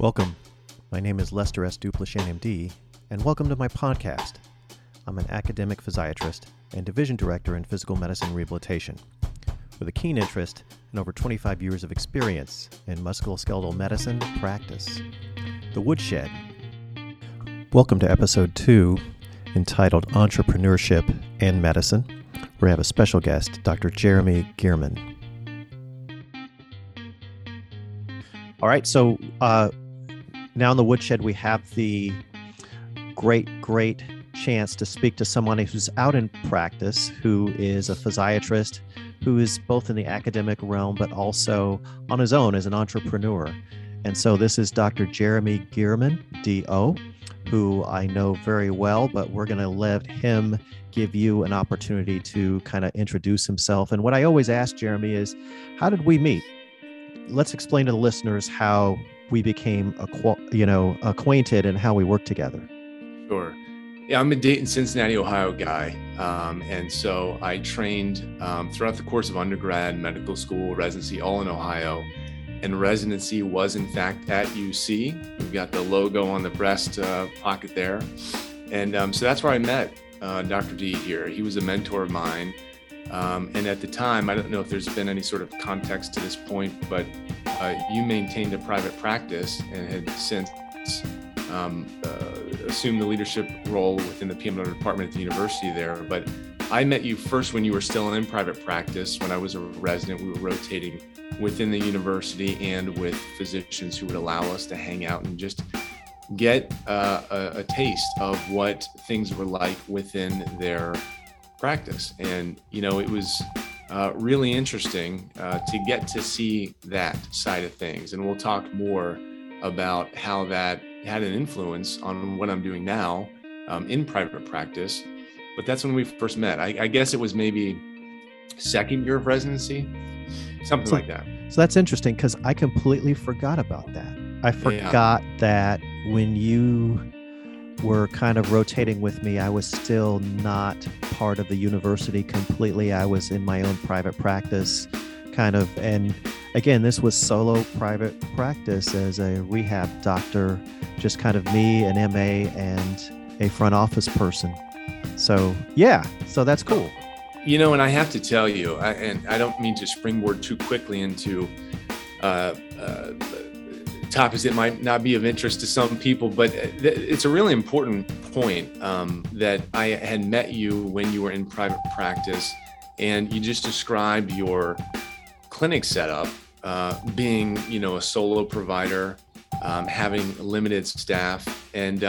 Welcome. My name is Lester S. Duplichan, MD, and welcome to my podcast. I'm an academic physiatrist and division director in physical medicine rehabilitation, with a keen interest and over 25 years of experience in musculoskeletal medicine practice. The Woodshed. Welcome to episode 2, entitled Entrepreneurship and Medicine, where I have a special guest, Dr. Jeremy Girmann. All right, so now in the Woodshed, we have the great chance to speak to someone who's out in practice, who is a physiatrist, who is both in the academic realm, but also on his own as an entrepreneur. And so this is Dr. Jeremy Girmann, DO, who I know very well, but we're going to let him give you an opportunity to kind of introduce himself. And what I always ask Jeremy is, how did we meet? Let's explain to the listeners how we became acquainted and how we work together. Sure. Yeah, I'm a Dayton, Cincinnati, Ohio guy. And so I trained throughout the course of undergrad, medical school, residency, all in Ohio. And residency was in fact at UC. We've got the logo on the breast pocket there. And so that's where I met Dr. D here. He was a mentor of mine. And at the time, I don't know if there's been any sort of context to this point, but you maintained a private practice and had since assumed the leadership role within the PM&R department at the university there. But I met you first when you were still in private practice. When I was a resident, we were rotating within the university and with physicians who would allow us to hang out and just get a taste of what things were like within their practice. And, you know, it was really interesting to get to see that side of things. And we'll talk more about how that had an influence on what I'm doing now in private practice. But that's when we first met. I guess it was maybe second year of residency, something like that. So that's interesting, because I completely forgot about that. I forgot that when you were kind of rotating with me, I was still not part of the university completely. I was in my own private practice, kind of. And again, this was solo private practice as a rehab doctor, just kind of me, an MA, and a front office person. So yeah, so that's cool. You know, and I have to tell you, and I don't mean to springboard too quickly into topics that might not be of interest to some people, but it's a really important point that I had met you when you were in private practice, and you just described your clinic setup being, you know, a solo provider, having limited staff. And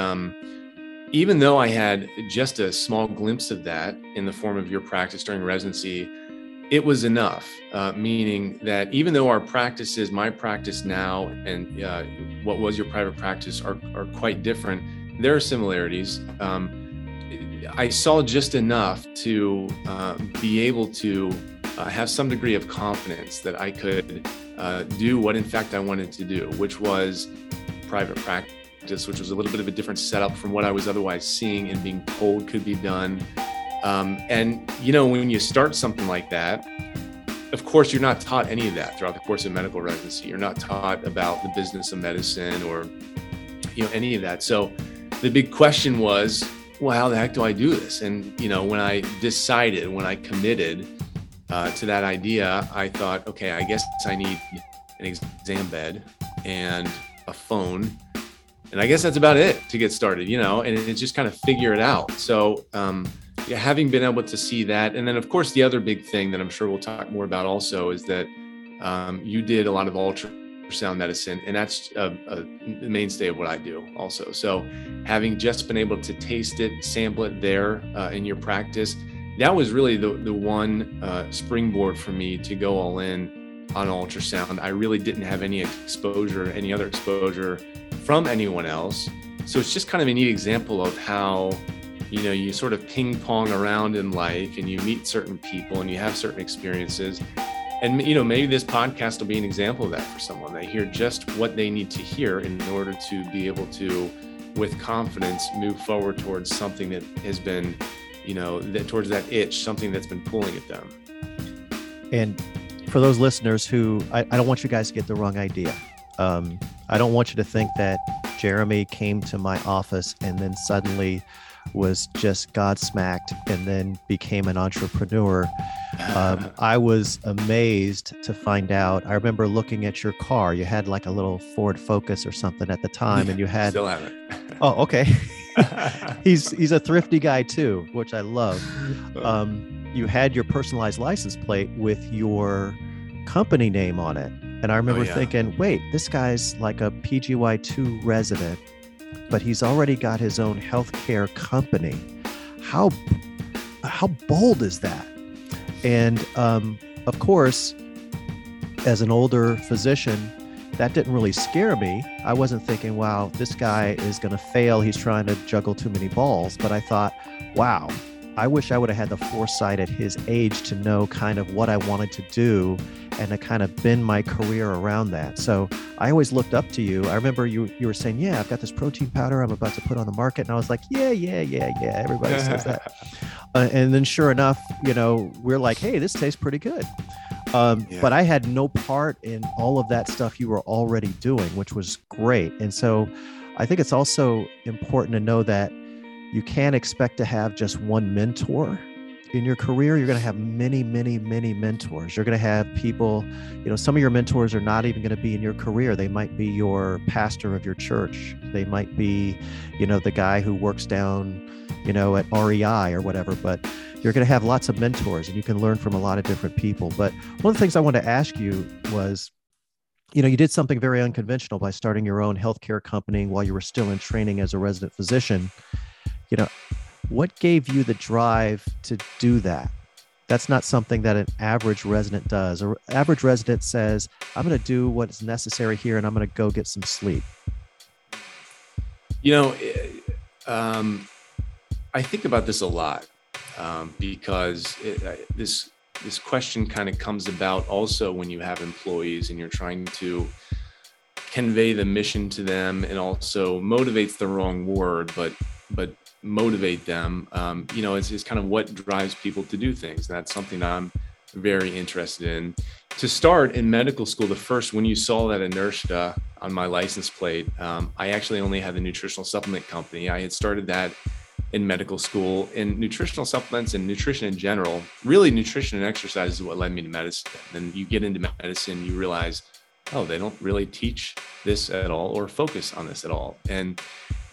even though I had just a small glimpse of that in the form of your practice during residency, it was enough, meaning that even though our practices, my practice now and what was your private practice are quite different, there are similarities. I saw just enough to be able to have some degree of confidence that I could do what in fact I wanted to do, which was private practice, which was a little bit of a different setup from what I was otherwise seeing and being told could be done. And, you know, when you start something like that, of course, you're not taught any of that throughout the course of medical residency. You're not taught about the business of medicine or, you know, any of that. So the big question was, well, how the heck do I do this? And, you know, when I decided, when I committed to that idea, I thought, okay, I guess I need an exam bed and a phone. And I guess that's about it to get started, you know, and it's just kind of figure it out. So, yeah, having been able to see that. And then, of course, the other big thing that I'm sure we'll talk more about also is that you did a lot of ultrasound medicine, and that's a mainstay of what I do also. So having just been able to taste it, sample it there in your practice, that was really the one springboard for me to go all in on ultrasound. I really didn't have any other exposure from anyone else. So it's just kind of a neat example of how, you know, you sort of ping pong around in life and you meet certain people and you have certain experiences. And, you know, maybe this podcast will be an example of that for someone. They hear just what they need to hear in order to be able to, with confidence, move forward towards something that has been, you know, towards that itch, something that's been pulling at them. And for those listeners who, I don't want you guys to get the wrong idea. I don't want you to think that Jeremy came to my office and then suddenly was just godsmacked and then became an entrepreneur. I was amazed to find out. I remember looking at your car. You had like a little Ford Focus or something at the time, and you had. Still have it. Oh, okay. He's a thrifty guy too, which I love. You had your personalized license plate with your company name on it, and I remember thinking, wait, this guy's like a PGY2 resident, but he's already got his own healthcare company. How bold is that? And of course, as an older physician, that didn't really scare me. I wasn't thinking, wow, this guy is going to fail. He's trying to juggle too many balls. But I thought, wow, I wish I would have had the foresight at his age to know kind of what I wanted to do and to kind of bend my career around that. So I always looked up to you. I remember you were saying, yeah, I've got this protein powder I'm about to put on the market. And I was like, yeah. Everybody says that. And then sure enough, we're like, hey, this tastes pretty good. But I had no part in all of that stuff you were already doing, which was great. And so I think it's also important to know that you can't expect to have just one mentor in your career. You're going to have many, many, many mentors. You're going to have people, some of your mentors are not even going to be in your career. They might be your pastor of your church. They might be, the guy who works down, at REI or whatever, but you're going to have lots of mentors and you can learn from a lot of different people. But one of the things I wanted to ask you was, you did something very unconventional by starting your own healthcare company while you were still in training as a resident physician. What gave you the drive to do that? That's not something that an average resident does. An average resident says, I'm going to do what's necessary here and I'm going to go get some sleep. I think about this a lot because this question kind of comes about also when you have employees and you're trying to convey the mission to them, and also motivate's the wrong word, but motivate them. It's kind of what drives people to do things. And that's something that I'm very interested in. To start in medical school, when you saw that inertia on my license plate, I actually only had the nutritional supplement company. I had started that in medical school, and nutritional supplements and nutrition in general, really nutrition and exercise is what led me to medicine. And you get into medicine, you realize, oh, they don't really teach this at all or focus on this at all. And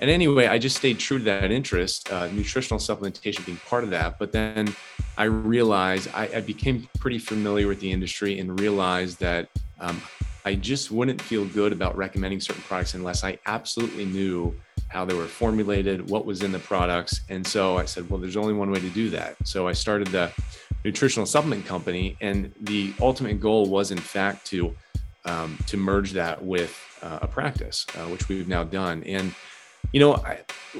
anyway, I just stayed true to that interest, nutritional supplementation being part of that. But then I realized I became pretty familiar with the industry and realized that I just wouldn't feel good about recommending certain products unless I absolutely knew how they were formulated, what was in the products. And so I said, well, there's only one way to do that. So I started the nutritional supplement company, and the ultimate goal was, in fact, to merge that with a practice, which we've now done. And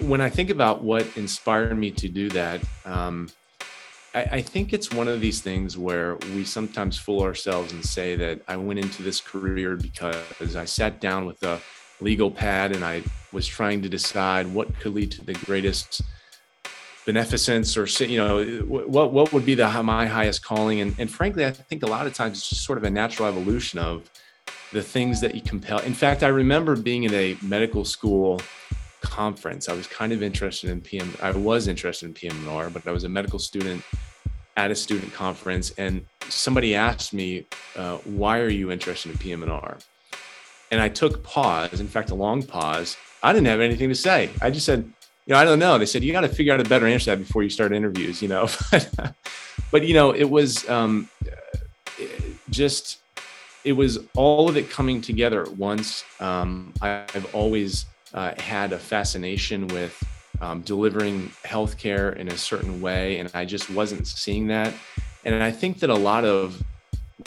when I think about what inspired me to do that, I think it's one of these things where we sometimes fool ourselves and say that I went into this career because I sat down with a legal pad and I was trying to decide what could lead to the greatest beneficence, or what would be my highest calling. And frankly, I think a lot of times it's just sort of a natural evolution of the things that you compel. In fact, I remember being at a medical school conference. I was kind of interested in PM&R, but I was a medical student at a student conference, and somebody asked me, why are you interested in PM&R? And I took pause, in fact, a long pause. I didn't have anything to say. I just said, I don't know. They said, you got to figure out a better answer to that before you start interviews, But, it was it was all of it coming together at once. I've always had a fascination with delivering healthcare in a certain way, and I just wasn't seeing that. And I think that a lot of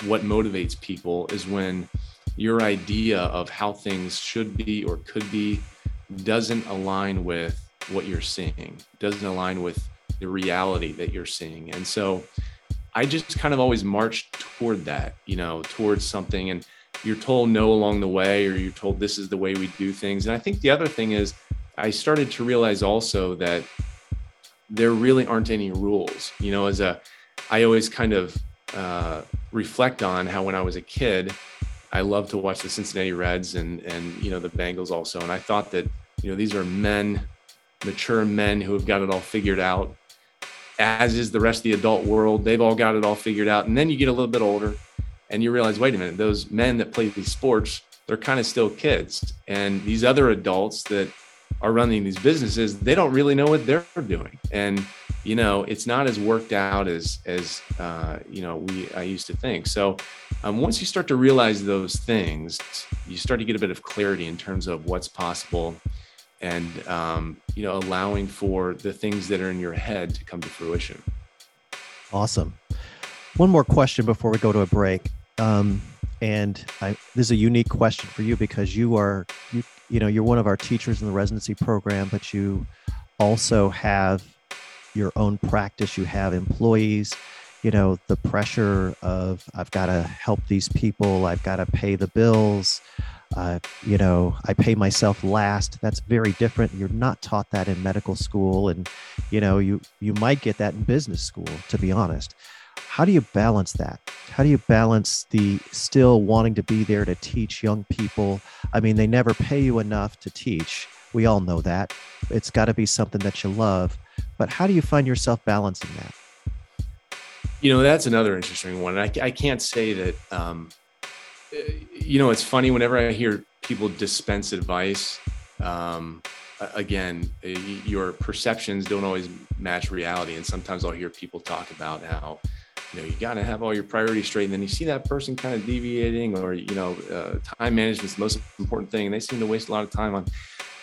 what motivates people is when your idea of how things should be or could be doesn't align with what you're seeing, doesn't align with the reality that you're seeing. And so I just kind of always marched toward that, towards something. And you're told no along the way, or you're told this is the way we do things. And I think the other thing is I started to realize also that there really aren't any rules. I always kind of reflect on how when I was a kid, I love to watch the Cincinnati Reds and the Bengals also. And I thought that, these are men, mature men who have got it all figured out, as is the rest of the adult world. They've all got it all figured out. And then you get a little bit older and you realize, wait a minute, those men that play these sports, they're kind of still kids. And these other adults that are running these businesses, they don't really know what they're doing. And, it's not as worked out as I used to think. So once you start to realize those things, you start to get a bit of clarity in terms of what's possible and, allowing for the things that are in your head to come to fruition. Awesome. One more question before we go to a break. This is a unique question for you because you're one of our teachers in the residency program, but you also have your own practice. You have employees, the pressure of, I've got to help these people. I've got to pay the bills. I pay myself last. That's very different. You're not taught that in medical school. And, you might get that in business school, to be honest. How do you balance that? How do you balance the still wanting to be there to teach young people? I mean, they never pay you enough to teach. We all know that. It's got to be something that you love. But how do you find yourself balancing that? That's another interesting one. I can't say that, it's funny whenever I hear people dispense advice. Again, your perceptions don't always match reality. And sometimes I'll hear people talk about how, you got to have all your priorities straight. And then you see that person kind of deviating or, time management's the most important thing. And they seem to waste a lot of time on.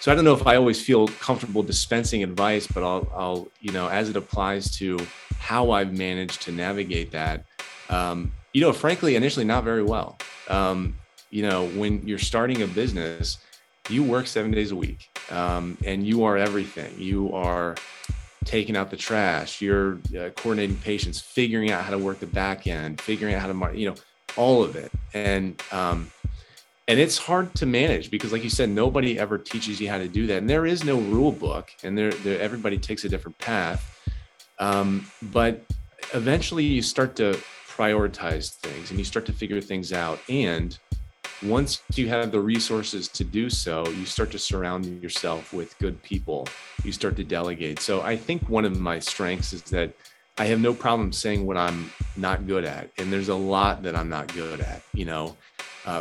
So I don't know if I always feel comfortable dispensing advice, but I'll as it applies to how I've managed to navigate that, frankly, initially not very well. When you're starting a business, you work 7 days a week, and you are everything. You are taking out the trash, you're coordinating patients, figuring out how to work the back end, figuring out how to market, all of it. And it's hard to manage because, like you said, nobody ever teaches you how to do that. And there is no rule book, and everybody takes a different path. But eventually you start to prioritize things and you start to figure things out. And once you have the resources to do so, you start to surround yourself with good people. You start to delegate. So I think one of my strengths is that I have no problem saying what I'm not good at. And there's a lot that I'm not good at.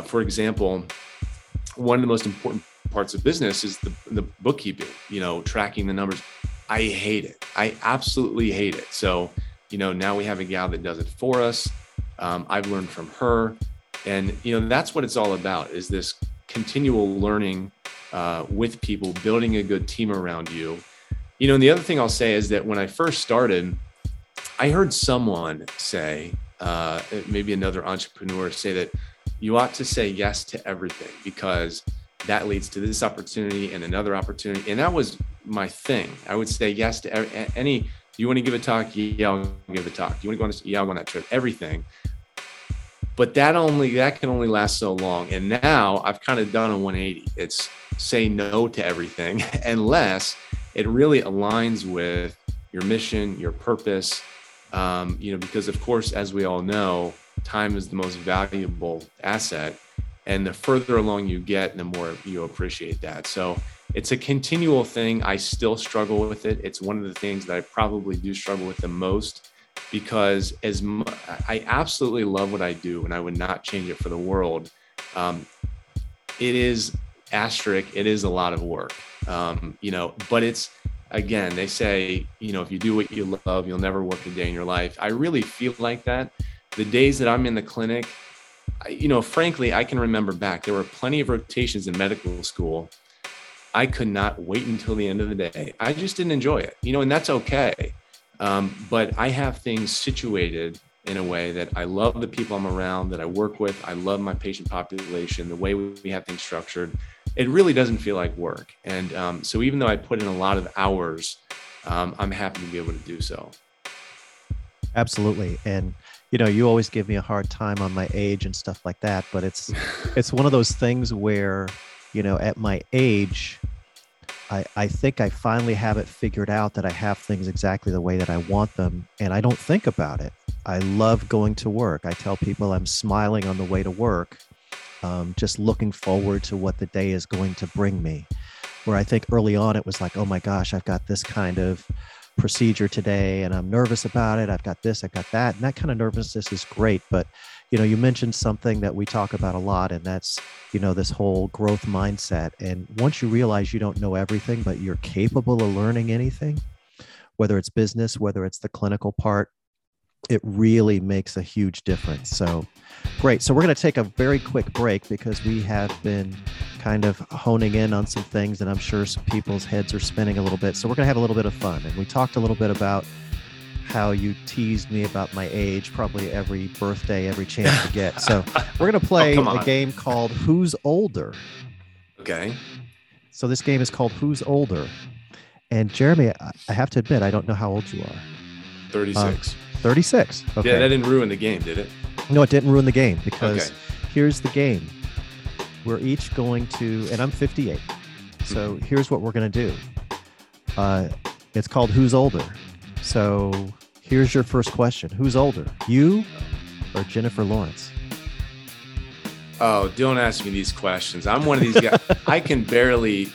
For example, one of the most important parts of business is the bookkeeping, tracking the numbers. I hate it. I absolutely hate it. So, now we have a gal that does it for us. I've learned from her. And, that's what it's all about, is this continual learning with people, building a good team around you. And the other thing I'll say is that when I first started, I heard someone say, maybe another entrepreneur say that you ought to say yes to everything because that leads to this opportunity and another opportunity. And that was my thing. I would say yes to any, you want to give a talk? Yeah, I'll give a talk. You want to go on this? Yeah, I'll go on that trip, everything. But that can only last so long. And now I've kind of done a 180. It's say no to everything unless it really aligns with your mission, your purpose. Because of course, as we all know, time is the most valuable asset. And the further along you get, the more you appreciate that. So it's a continual thing. I still struggle with it. It's one of the things that I probably do struggle with the most. Because I absolutely love what I do and I would not change it for the world. It is asterisk. It is a lot of work, but it's, again, they say, if you do what you love, you'll never work a day in your life. I really feel like that. The days that I'm in the clinic, frankly, I can remember back, there were plenty of rotations in medical school. I could not wait until the end of the day. I just didn't enjoy it, and that's okay. But I have things situated in a way that I love the people I'm around, that I work with. I love my patient population, the way we have things structured. It really doesn't feel like work. And so even though I put in a lot of hours, I'm happy to be able to do so. Absolutely. And, you always give me a hard time on my age and stuff like that. But it's it's one of those things where, at my age, I think I finally have it figured out that I have things exactly the way that I want them, and I don't think about it. I love going to work. I tell people I'm smiling on the way to work, just looking forward to what the day is going to bring me. Where I think early on it was like, oh my gosh, I've got this kind of procedure today and I'm nervous about it. I've got this, I've got that. And that kind of nervousness is great. But, you know, you mentioned something that we talk about a lot, and that's, you know, this whole growth mindset. And once you realize you don't know everything, but you're capable of learning anything, whether it's business, whether it's the clinical part, it really makes a huge difference. So great. So we're going to take a very quick break because we have been kind of honing in on some things, and I'm sure some people's heads are spinning a little bit. So we're going to have a little bit of fun. And we talked a little bit about how you teased me about my age, probably every birthday, every chance to get. So we're going to play a game called Who's Older? Okay. So this game is called Who's Older? And Jeremy, I have to admit, I don't know how old you are. 36. 36. Okay. Yeah, that didn't ruin the game, did it? No, it didn't ruin the game because here's the game. We're each going to, and I'm 58. So here's what we're going to do. It's called Who's Older? So here's your first question. Who's older, you or Jennifer Lawrence? Oh, don't ask me these questions. I'm one of these guys. I can barely,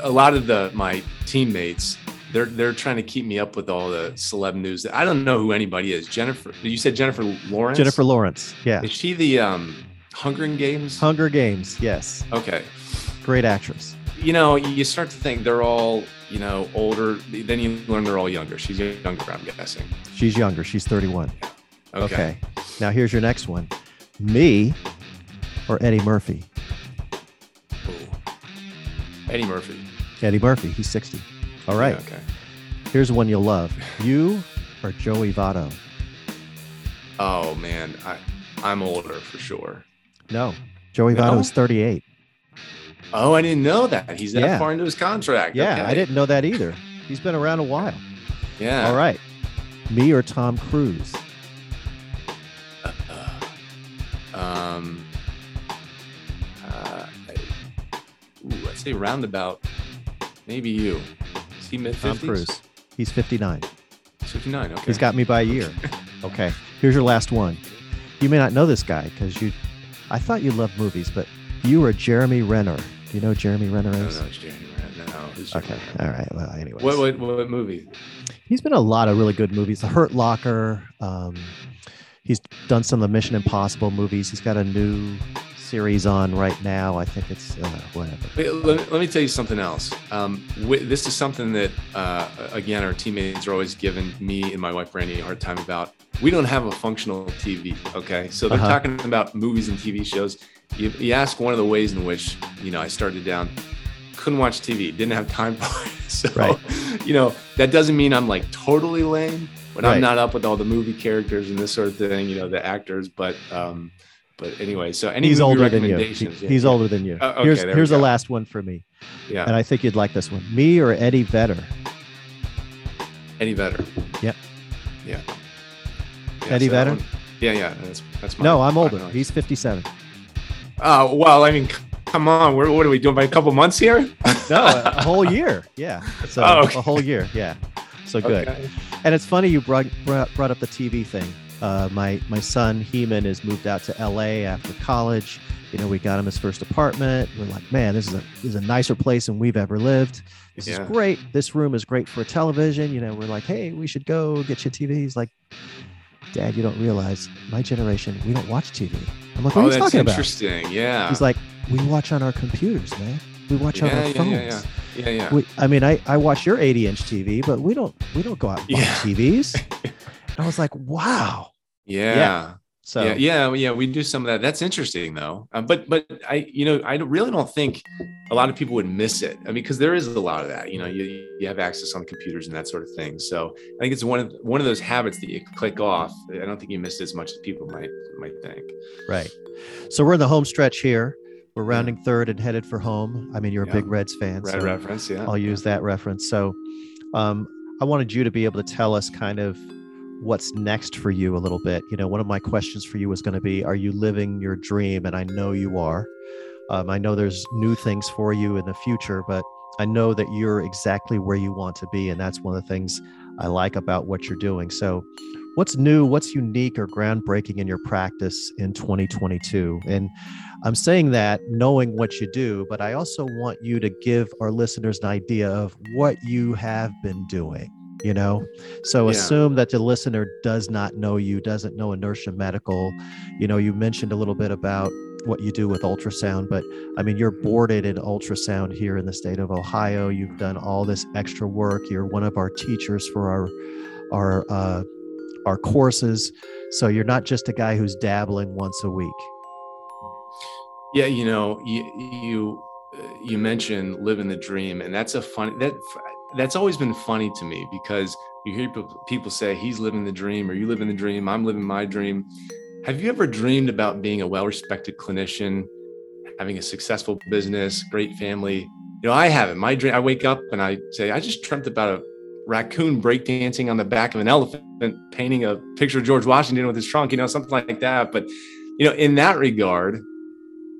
a lot of my teammates, They're trying to keep me up with all the celeb news. I don't know who anybody is. Jennifer, you said Jennifer Lawrence? Jennifer Lawrence, yeah. Is she the Hunger Games? Hunger Games, yes. Okay. Great actress. You know, you start to think they're all, you know, older. Then you learn they're all younger. She's younger, I'm guessing. She's younger. She's 31. Yeah. Okay. Now here's your next one. Me or Eddie Murphy? Ooh. Eddie Murphy. Eddie Murphy. He's 60. All right. Okay. Here's one you'll love. You or Joey Votto? Oh, man. I'm older for sure. No. Joey Votto is 38. Oh, I didn't know that. He's that far into his contract. Yeah, okay. I didn't know that either. He's been around a while. Yeah. All right. Me or Tom Cruise? I'd say roundabout. Maybe you. Is he mid-50s? Tom Cruise. He's 59. He's 59, okay. He's got me by a year. Okay. Here's your last one. You may not know this guy because I thought you loved movies, but you are Jeremy Renner. Do you know who Jeremy Renner is? I don't know Jeremy Renner. No. All right. Well, anyways. What movie? He's been in a lot of really good movies. The Hurt Locker. He's done some of the Mission Impossible movies. He's got a new series on right now. I think it's whatever. Let me tell you something else. This is something that again, our teammates are always giving me and my wife Brandy a hard time about. We don't have a functional TV. Okay, so they're talking about movies and TV shows. You ask one of the ways in which, you know, I started down. Couldn't watch TV. Didn't have time for it. So, you know, that doesn't mean I'm like totally lame when I'm not up with all the movie characters and this sort of thing. You know, the actors, But anyway, so any he's older than you. He's older than you. Okay, here's the last one for me. Yeah. And I think you'd like this one. Me or Eddie Vedder? Eddie Vedder. Yep. Yeah. Eddie Vedder? Yeah. That's mine. No, I'm older. He's 57. Oh, well, I mean, come on. What are we doing by a couple months here? No, a whole year. Yeah. So a whole year. Yeah. So good. Okay. And it's funny you brought up the TV thing. My son, Heman, has moved out to LA after college. You know, we got him his first apartment. We're like, man, this is a nicer place than we've ever lived. This is great. This room is great for a television. You know, we're like, hey, we should go get you a TV. He's like, Dad, you don't realize my generation, we don't watch TV. I'm like, what are you talking about? Interesting. Yeah. He's like, we watch on our computers, man. We watch on our phones. Yeah. I watch your 80-inch TV, but we don't go out and buy TVs. And I was like, wow. Yeah. So yeah. We do some of that. That's interesting though. But I, you know, I really don't think a lot of people would miss it. I mean, because there is a lot of that, you know, you have access on computers and that sort of thing. So I think it's one of those habits that you click off. I don't think you miss it as much as people might think. Right. So we're in the home stretch here. We're rounding third and headed for home. I mean, you're a big Reds fan. Red reference. Yeah. I'll use that reference. So I wanted you to be able to tell us kind of what's next for you a little bit. You know, one of my questions for you was going to be, are you living your dream? And I know you are. I know there's new things for you in the future, but I know that you're exactly where you want to be. And that's one of the things I like about what you're doing. So What's new, what's unique or groundbreaking in your practice in 2022? And I'm saying that knowing what you do, but I also want you to give our listeners an idea of what you have been doing, you know? So assume that the listener does not know you, doesn't know Inertia Medical. You know, you mentioned a little bit about what you do with ultrasound, but I mean, you're boarded in ultrasound here in the state of Ohio. You've done all this extra work. You're one of our teachers for our courses. So you're not just a guy who's dabbling once a week. Yeah. You know, you mentioned living the dream, and that's that's always been funny to me, because you hear people say he's living the dream, or you living the dream. I'm living my dream. Have you ever dreamed about being a well-respected clinician, having a successful business, great family? You know, I haven't. My dream, I wake up and I say, I just dreamt about a raccoon breakdancing on the back of an elephant, painting a picture of George Washington with his trunk, you know, something like that. But, you know, in that regard,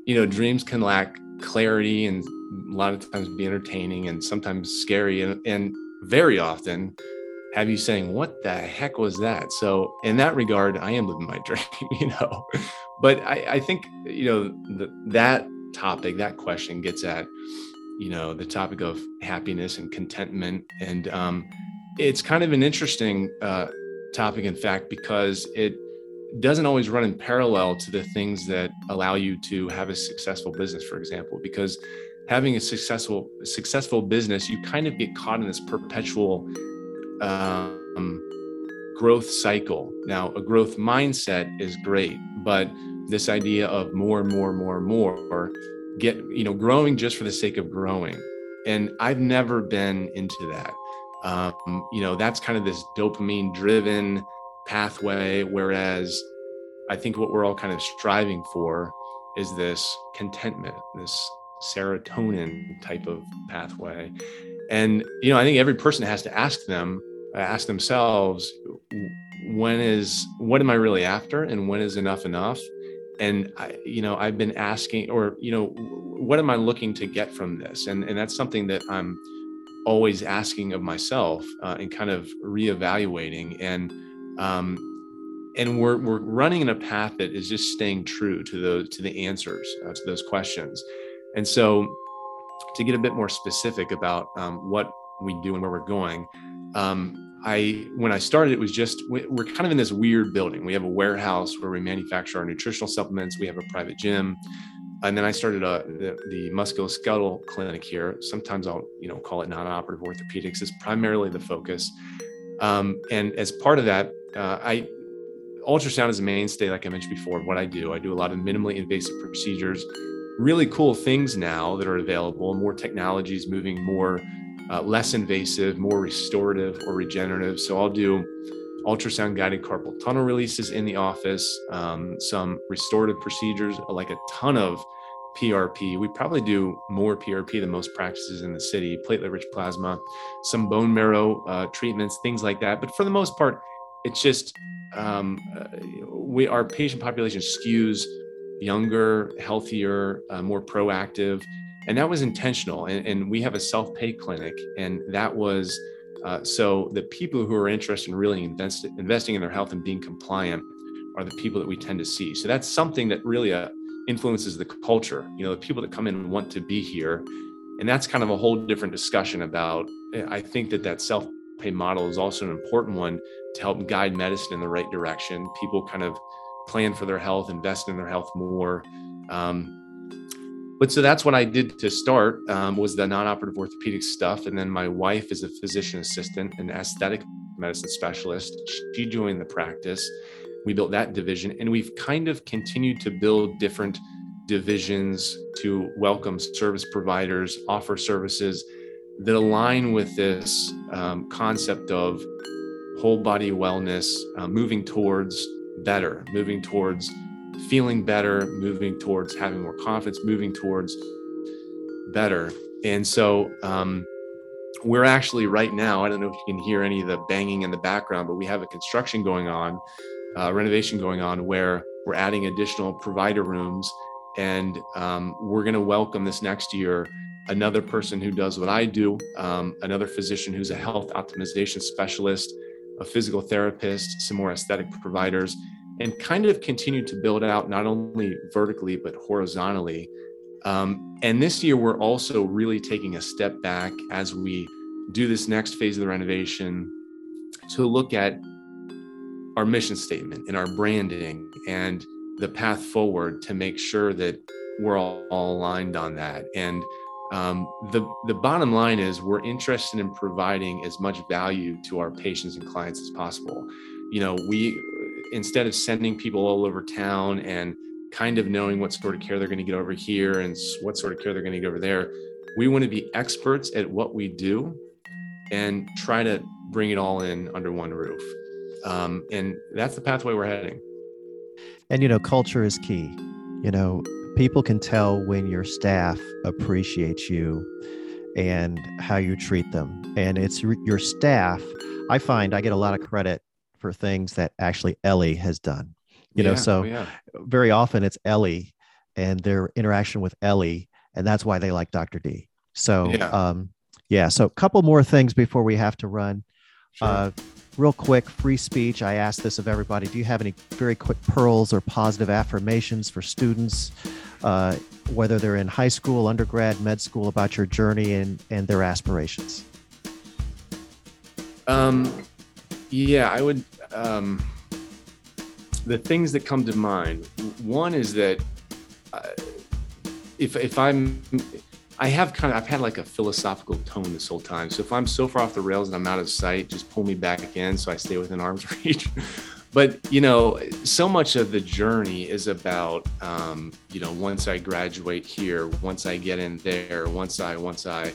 you know, dreams can lack clarity and a lot of times be entertaining and sometimes scary, and very often have you saying, what the heck was that? So in that regard, I am living my dream, you know. But I think, you know, that topic, that question gets at, you know, the topic of happiness and contentment. And it's kind of an interesting topic, in fact, because it doesn't always run in parallel to the things that allow you to have a successful business, for example, because having a successful business, you kind of get caught in this perpetual growth cycle. Now, a growth mindset is great, but this idea of more and more and more and more, get, you know, growing just for the sake of growing. And I've never been into that. You know, that's kind of this dopamine driven pathway. Whereas I think what we're all kind of striving for is this contentment, this serotonin type of pathway. And, you know, I think every person has to ask themselves, what am I really after? And when is enough enough? And I, you know, I've been asking, or, you know, what am I looking to get from this? And that's something that I'm always asking of myself, and kind of reevaluating. And we're running in a path that is just staying true to the answers to those questions. And so to get a bit more specific about what we do and where we're going, when I started, it was just, we're kind of in this weird building. We have a warehouse where we manufacture our nutritional supplements. We have a private gym. And then I started the musculoskeletal clinic here. Sometimes I'll, you know, call it non-operative orthopedics. It's primarily the focus. And as part of that, ultrasound is a mainstay, like I mentioned before, what I do. I do a lot of minimally invasive procedures, really cool things now that are available, more technologies moving more less invasive, more restorative or regenerative. So I'll do ultrasound guided carpal tunnel releases in the office, some restorative procedures, like a ton of PRP. We probably do more PRP than most practices in the city, platelet-rich plasma, some bone marrow treatments, things like that. But for the most part, it's just our patient population skews younger, healthier, more proactive. And that was intentional. And we have a self-pay clinic. And that was, so the people who are interested in really investing in their health and being compliant are the people that we tend to see. So that's something that really influences the culture. You know, the people that come in and want to be here. And that's kind of a whole different discussion about, I think that self-pay model is also an important one to help guide medicine in the right direction. People kind of plan for their health, invest in their health more. But so that's what I did to start, was the non-operative orthopedic stuff. And then my wife is a physician assistant and aesthetic medicine specialist. She joined the practice. We built that division, and we've kind of continued to build different divisions to welcome service providers, offer services that align with this concept of whole body wellness, moving towards better, moving towards feeling better, moving towards having more confidence, moving towards better. And so we're actually right now, I don't know if you can hear any of the banging in the background, but we have a construction going on, renovation going on, where we're adding additional provider rooms. And we're going to welcome this next year another person who does what I do, another physician who's a health optimization specialist, a physical therapist, some more aesthetic providers, and kind of continued to build out not only vertically, but horizontally. And this year, we're also really taking a step back as we do this next phase of the renovation to look at our mission statement and our branding and the path forward to make sure that we're all aligned on that. And the bottom line is we're interested in providing as much value to our patients and clients as possible. You know, we, instead of sending people all over town and kind of knowing what sort of care they're going to get over here and what sort of care they're going to get over there, we want to be experts at what we do and try to bring it all in under one roof. And that's the pathway we're heading. And, you know, culture is key. You know, people can tell when your staff appreciates you and how you treat them. And it's your staff. I find I get a lot of credit for things that actually Ellie has done. Very often it's Ellie and their interaction with Ellie, and that's why they like Dr. D. So a couple more things before we have to run. Sure. Real quick, free speech. I ask this of everybody. Do you have any very quick pearls or positive affirmations for students, whether they're in high school, undergrad, med school, about your journey and their aspirations? I would... the things that come to mind, one is that I've had like a philosophical tone this whole time. So if I'm so far off the rails and I'm out of sight, just pull me back in so I stay within arm's reach. But, you know, so much of the journey is about, once I graduate here, once I get in there, once I,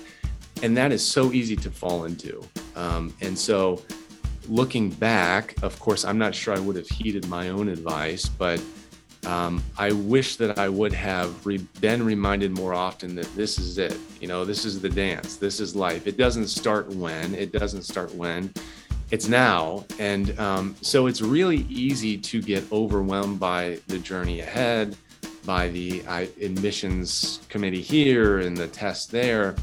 and that is so easy to fall into. And so looking back, of course, I'm not sure I would have heeded my own advice, but I wish that I would have been reminded more often that this is it. You know, this is the dance. This is life. It doesn't start when. It's now. And so it's really easy to get overwhelmed by the journey ahead, by the admissions committee here and the test there.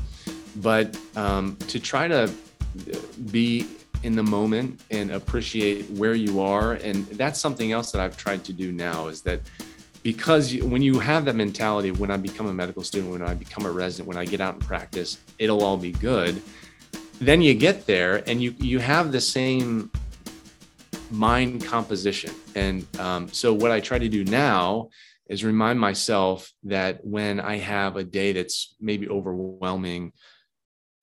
But to try to be in the moment and appreciate where you are. And that's something else that I've tried to do now is that because when you have that mentality, when I become a medical student, when I become a resident, when I get out and practice, it'll all be good. Then you get there and you have the same mind composition. And so what I try to do now is remind myself that when I have a day that's maybe overwhelming,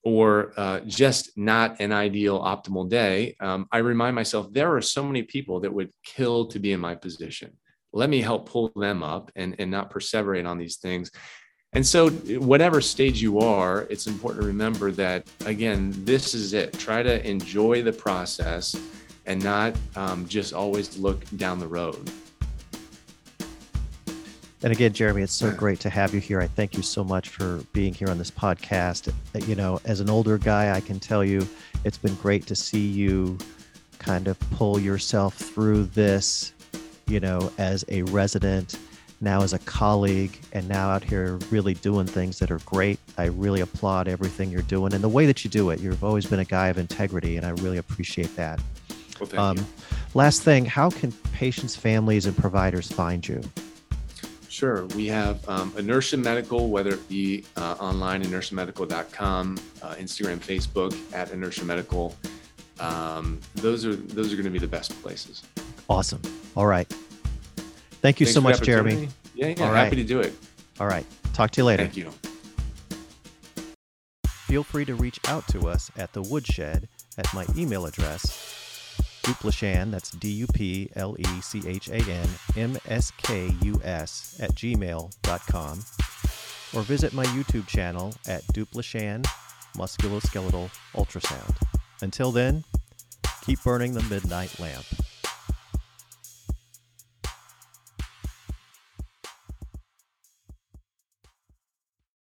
or just not an ideal optimal day, I remind myself there are so many people that would kill to be in my position. Let me help pull them up and not perseverate on these things. And so whatever stage you are, it's important to remember that, again, this is it. Try to enjoy the process and not just always look down the road. And again, Jeremy, it's so great to have you here. I thank you so much for being here on this podcast. You know, as an older guy, I can tell you it's been great to see you kind of pull yourself through this, you know, as a resident, now as a colleague, and now out here really doing things that are great. I really applaud everything you're doing and the way that you do it. You've always been a guy of integrity, and I really appreciate that. Well, thank you. Last thing, how can patients, families, and providers find you? Sure. We have Inertia Medical, whether it be online, inertiamedical.com, Instagram, Facebook @inertiamedical. Those are going to be the best places. Awesome. All right. Thank you so much, Jeremy. Yeah. All right. Happy to do it. All right. Talk to you later. Thank you. Feel free to reach out to us at The Woodshed at my email address, Duplichan, that's DUPLECHAN MSKUS@gmail.com, or visit my YouTube channel at Duplichan Musculoskeletal Ultrasound. Until then, keep burning the midnight lamp.